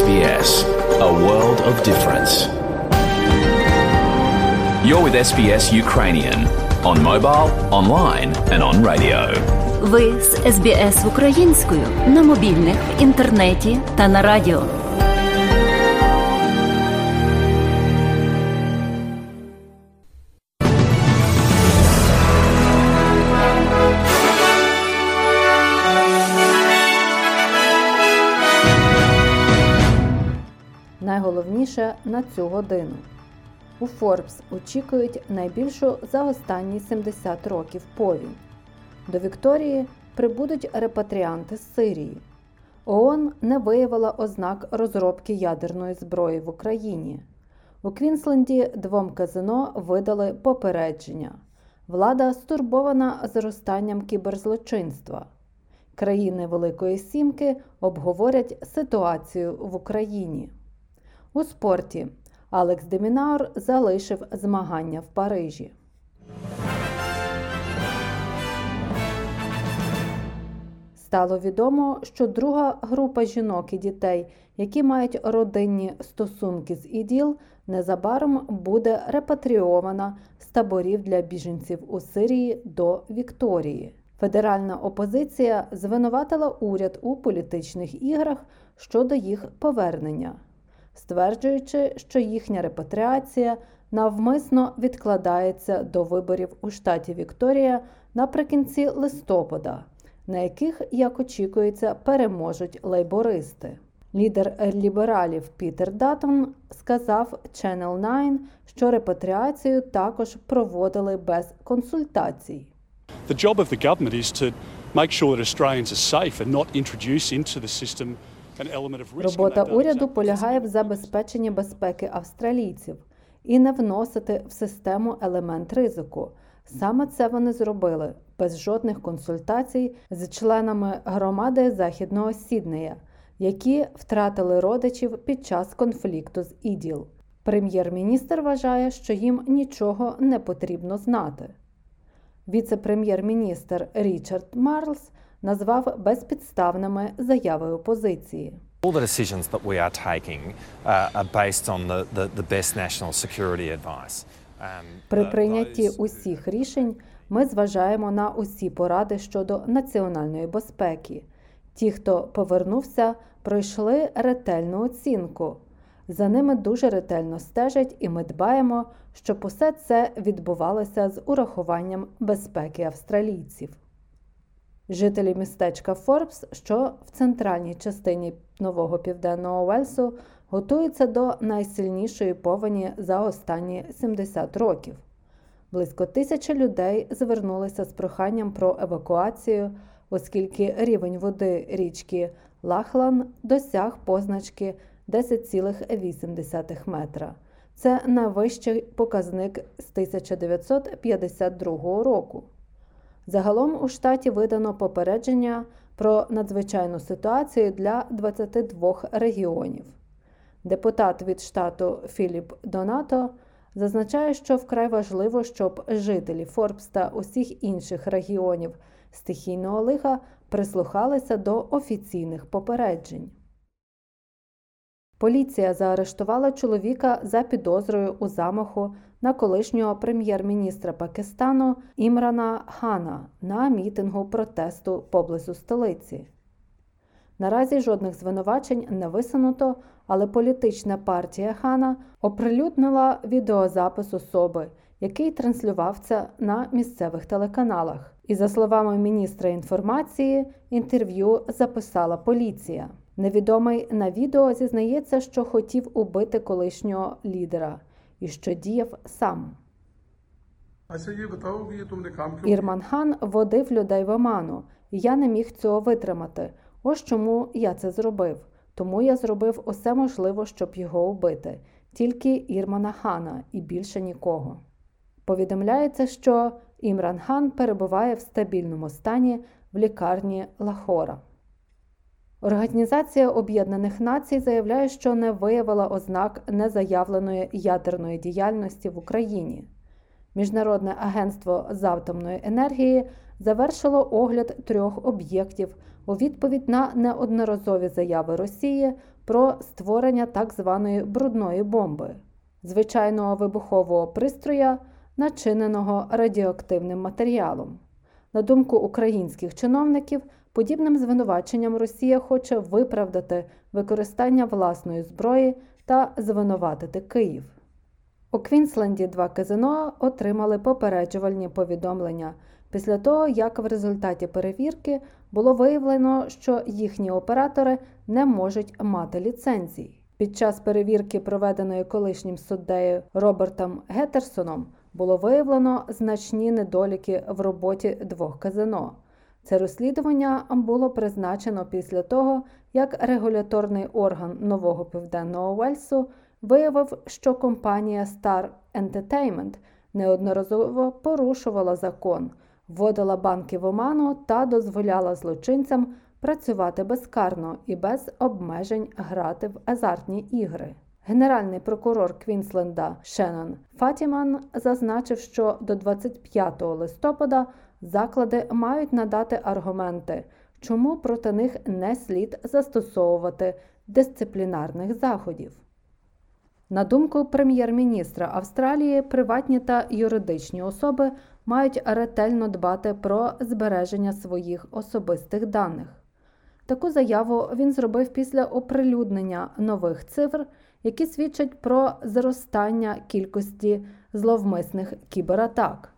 SBS, a world of difference. You're with SBS Ukrainian on mobile, online and on radio. Ви з SBS українською на мобільних, в інтернеті та на радіо. Найголовніше на цю годину. У Forbes очікують найбільшу за останні 70 років повінь. До Вікторії прибудуть репатріанти з Сирії. ООН не виявила ознак розробки ядерної зброї в Україні. У Квінсленді 2 казино видали попередження. Влада стурбована зростанням кіберзлочинства. Країни Великої Сімки обговорять ситуацію в Україні. У спорті Алекс Демінаур залишив змагання в Парижі. Стало відомо, що друга група жінок і дітей, які мають родинні стосунки з ІДІЛ, незабаром буде репатріована з таборів для біженців у Сирії до Вікторії. Федеральна опозиція звинуватила уряд у політичних іграх щодо їх повернення, стверджуючи, що їхня репатріація навмисно відкладається до виборів у штаті Вікторія наприкінці листопада, на яких, як очікується, переможуть лейбористи. Лідер лібералів Пітер Датон сказав Channel 9, що репатріацію також проводили без консультацій. The job of the government is to make sure that Australians are safe and not introduce into the system an element of risk. Робота уряду полягає в забезпеченні безпеки австралійців і не вносити в систему елемент ризику. Саме це вони зробили без жодних консультацій з членами громади Західного Сіднея, які втратили родичів під час конфлікту з ІДІЛ. Прем'єр-міністр вважає, що їм нічого не потрібно знати. Віце-прем'єр-міністр Річард Марлс назвав безпідставними заяви опозиції. All the decisions that we are taking are based on the best national security advice. При прийнятті усіх рішень ми зважаємо на усі поради щодо національної безпеки. Ті, хто повернувся, пройшли ретельну оцінку. За ними дуже ретельно стежать, і ми дбаємо, щоб усе це відбувалося з урахуванням безпеки австралійців. Жителі містечка Форбс, що в центральній частині Нового Південного Уельсу, готуються до найсильнішої повені за останні 70 років. Близько 1000 людей звернулися з проханням про евакуацію, оскільки рівень води річки Лахлан досяг позначки 10,8 метра. Це найвищий показник з 1952 року. Загалом у штаті видано попередження про надзвичайну ситуацію для 22 регіонів. Депутат від штату Філіп Донато зазначає, що вкрай важливо, щоб жителі Форбс та усіх інших регіонів стихійного лиха прислухалися до офіційних попереджень. Поліція заарештувала чоловіка за підозрою у замаху на колишнього прем'єр-міністра Пакистану Імрана Хана на мітингу протесту поблизу столиці. Наразі жодних звинувачень не висунуто, але політична партія Хана оприлюднила відеозапис особи, який транслювався на місцевих телеканалах. І, за словами міністра інформації, інтерв'ю записала поліція. Невідомий на відео зізнається, що хотів убити колишнього лідера і що діяв сам. Імран Хан водив людей в оману, і я не міг цього витримати. Ось чому я це зробив. Тому я зробив усе можливе, щоб його убити. Тільки Імрана Хана і більше нікого. Повідомляється, що Імран Хан перебуває в стабільному стані в лікарні Лахора. Організація Об'єднаних Націй заявляє, що не виявила ознак незаявленої ядерної діяльності в Україні. Міжнародне агентство з атомної енергії завершило огляд 3 об'єктів у відповідь на неодноразові заяви Росії про створення так званої «брудної бомби» – звичайного вибухового пристроя, начиненого радіоактивним матеріалом. На думку українських чиновників, подібним звинуваченням Росія хоче виправдати використання власної зброї та звинуватити Київ. У Квінсленді 2 казино отримали попереджувальні повідомлення після того, як в результаті перевірки було виявлено, що їхні оператори не можуть мати ліцензій. Під час перевірки, проведеної колишнім суддею Робертом Геттерсоном, було виявлено значні недоліки в роботі 2 казино. Це розслідування було призначено після того, як регуляторний орган Нового Південного Уельсу виявив, що компанія Star Entertainment неодноразово порушувала закон, вводила банки в оману та дозволяла злочинцям працювати безкарно і без обмежень грати в азартні ігри. Генеральний прокурор Квінсленда Шеннон Фатіман зазначив, що до 25 листопада заклади мають надати аргументи, чому проти них не слід застосовувати дисциплінарних заходів. На думку прем'єр-міністра Австралії, приватні та юридичні особи мають ретельно дбати про збереження своїх особистих даних. Таку заяву він зробив після оприлюднення нових цифр, які свідчать про зростання кількості зловмисних кібератак.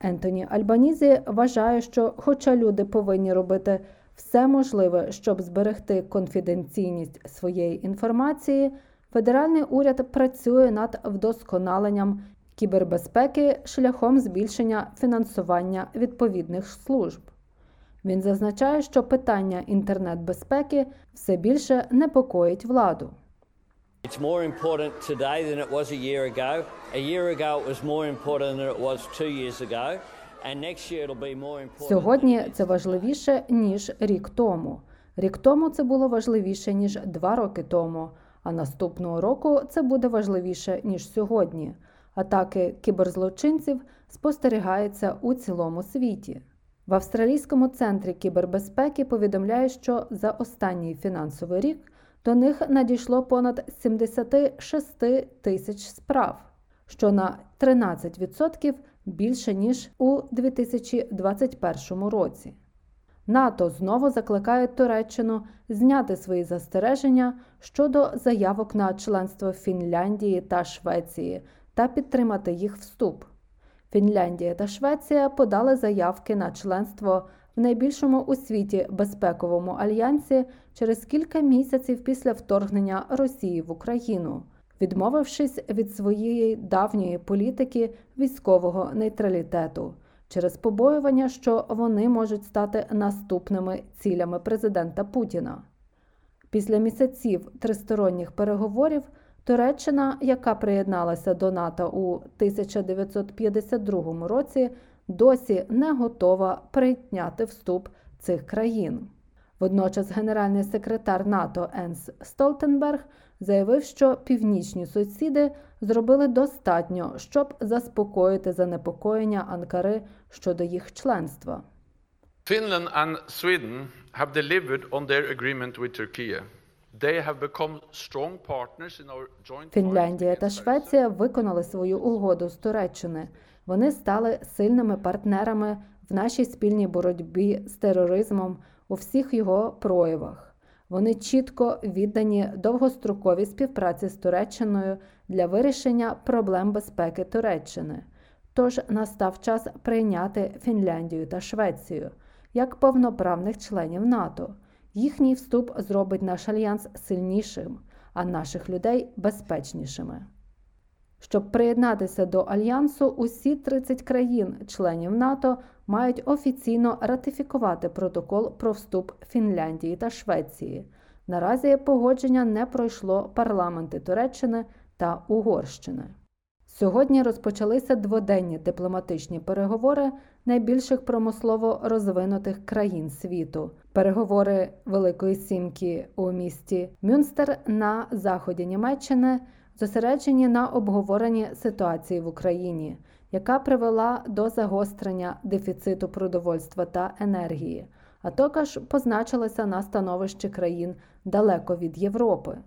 Ентоні Альбанізі вважає, що хоча люди повинні робити все можливе, щоб зберегти конфіденційність своєї інформації, федеральний уряд працює над вдосконаленням кібербезпеки шляхом збільшення фінансування відповідних служб. Він зазначає, що питання інтернет-безпеки все більше непокоїть владу. It's more important today than it was a year ago. A year ago it was more important than it was 2 years ago. And next year it'll be more important. Сьогодні це важливіше, ніж рік тому. Рік тому це було важливіше, ніж 2 роки тому. А наступного року це буде важливіше, ніж сьогодні. Атаки кіберзлочинців спостерігаються у цілому світі. В Австралійському центрі кібербезпеки повідомляють, що за останній фінансовий рік до них надійшло понад 76 тисяч справ, що на 13% більше, ніж у 2021 році. НАТО знову закликає Туреччину зняти свої застереження щодо заявок на членство Фінляндії та Швеції та підтримати їх вступ. Фінляндія та Швеція подали заявки на членство в найбільшому у світі безпековому альянсі через кілька місяців після вторгнення Росії в Україну, відмовившись від своєї давньої політики військового нейтралітету через побоювання, що вони можуть стати наступними цілями президента Путіна. Після місяців тристоронніх переговорів Туреччина, яка приєдналася до НАТО у 1952 році, досі не готова прийняти вступ цих країн. Водночас генеральний секретар НАТО Енс Столтенберг заявив, що північні сусіди зробили достатньо, щоб заспокоїти занепокоєння Анкари щодо їх членства. Finland and Sweden have delivered on their agreement with Turkey. Фінляндія та Швеція виконали свою угоду з Туреччини. Вони стали сильними партнерами в нашій спільній боротьбі з тероризмом у всіх його проявах. Вони чітко віддані довгостроковій співпраці з Туреччиною для вирішення проблем безпеки Туреччини. Тож настав час прийняти Фінляндію та Швецію як повноправних членів НАТО. Їхній вступ зробить наш альянс сильнішим, а наших людей безпечнішими. Щоб приєднатися до альянсу, усі 30 країн-членів НАТО мають офіційно ратифікувати протокол про вступ Фінляндії та Швеції. Наразі погодження не пройшло парламенти Туреччини та Угорщини. Сьогодні розпочалися дводенні дипломатичні переговори найбільших промислово розвинутих країн світу. Переговори Великої Сімки у місті Мюнстер на заході Німеччини зосереджені на обговоренні ситуації в Україні, яка привела до загострення дефіциту продовольства та енергії, а також позначилася на становищі країн далеко від Європи.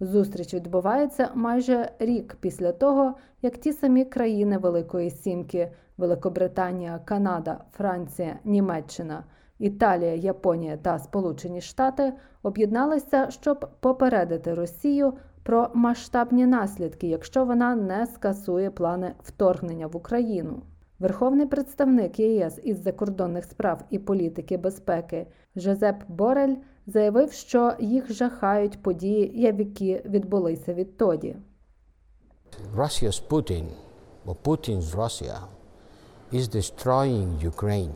Зустріч відбувається майже рік після того, як ті самі країни Великої Сімки – Великобританія, Канада, Франція, Німеччина, Італія, Японія та Сполучені Штати – об'єдналися, щоб попередити Росію про масштабні наслідки, якщо вона не скасує плани вторгнення в Україну. Верховний представник ЄС із закордонних справ і політики безпеки Жозеп Боррель заявив, що їх жахають події, які відбулися відтоді. Russia's Putin, or Putin's Russia, is destroying Ukraine.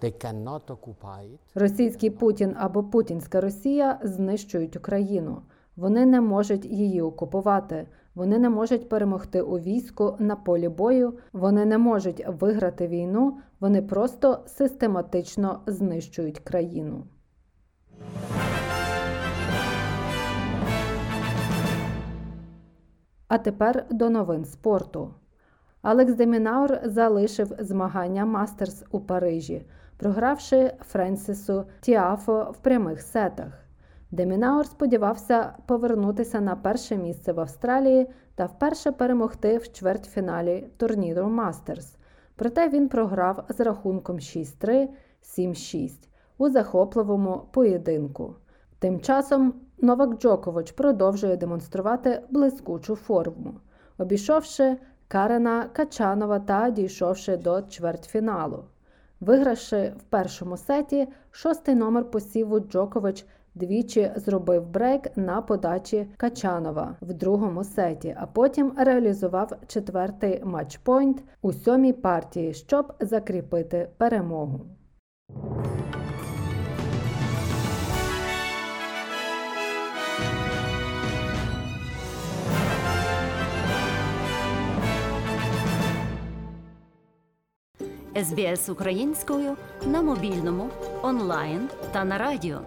They cannot occupy it. Російський Путін або путінська Росія знищують Україну. Вони не можуть її окупувати. Вони не можуть перемогти у війську на полі бою, вони не можуть виграти війну, вони просто систематично знищують країну. А тепер до новин спорту. Алекс Демінаур залишив змагання Мастерс у Парижі, програвши Френсісу Тіафо в прямих сетах. Демінаур сподівався повернутися на перше місце в Австралії та вперше перемогти в чвертьфіналі турніру Мастерс. Проте він програв з рахунком 6-3, 7-6 у захопливому поєдинку. Тим часом Новак Джокович продовжує демонструвати блискучу форму, обійшовши Карена Качанова та дійшовши до чвертьфіналу. Вигравши в першому сеті, шостий номер посіву Джокович двічі зробив брейк на подачі Качанова в другому сеті, а потім реалізував четвертий матчпойнт у сьомій партії, щоб закріпити перемогу. СБС українською на мобільному, онлайн та на радіо.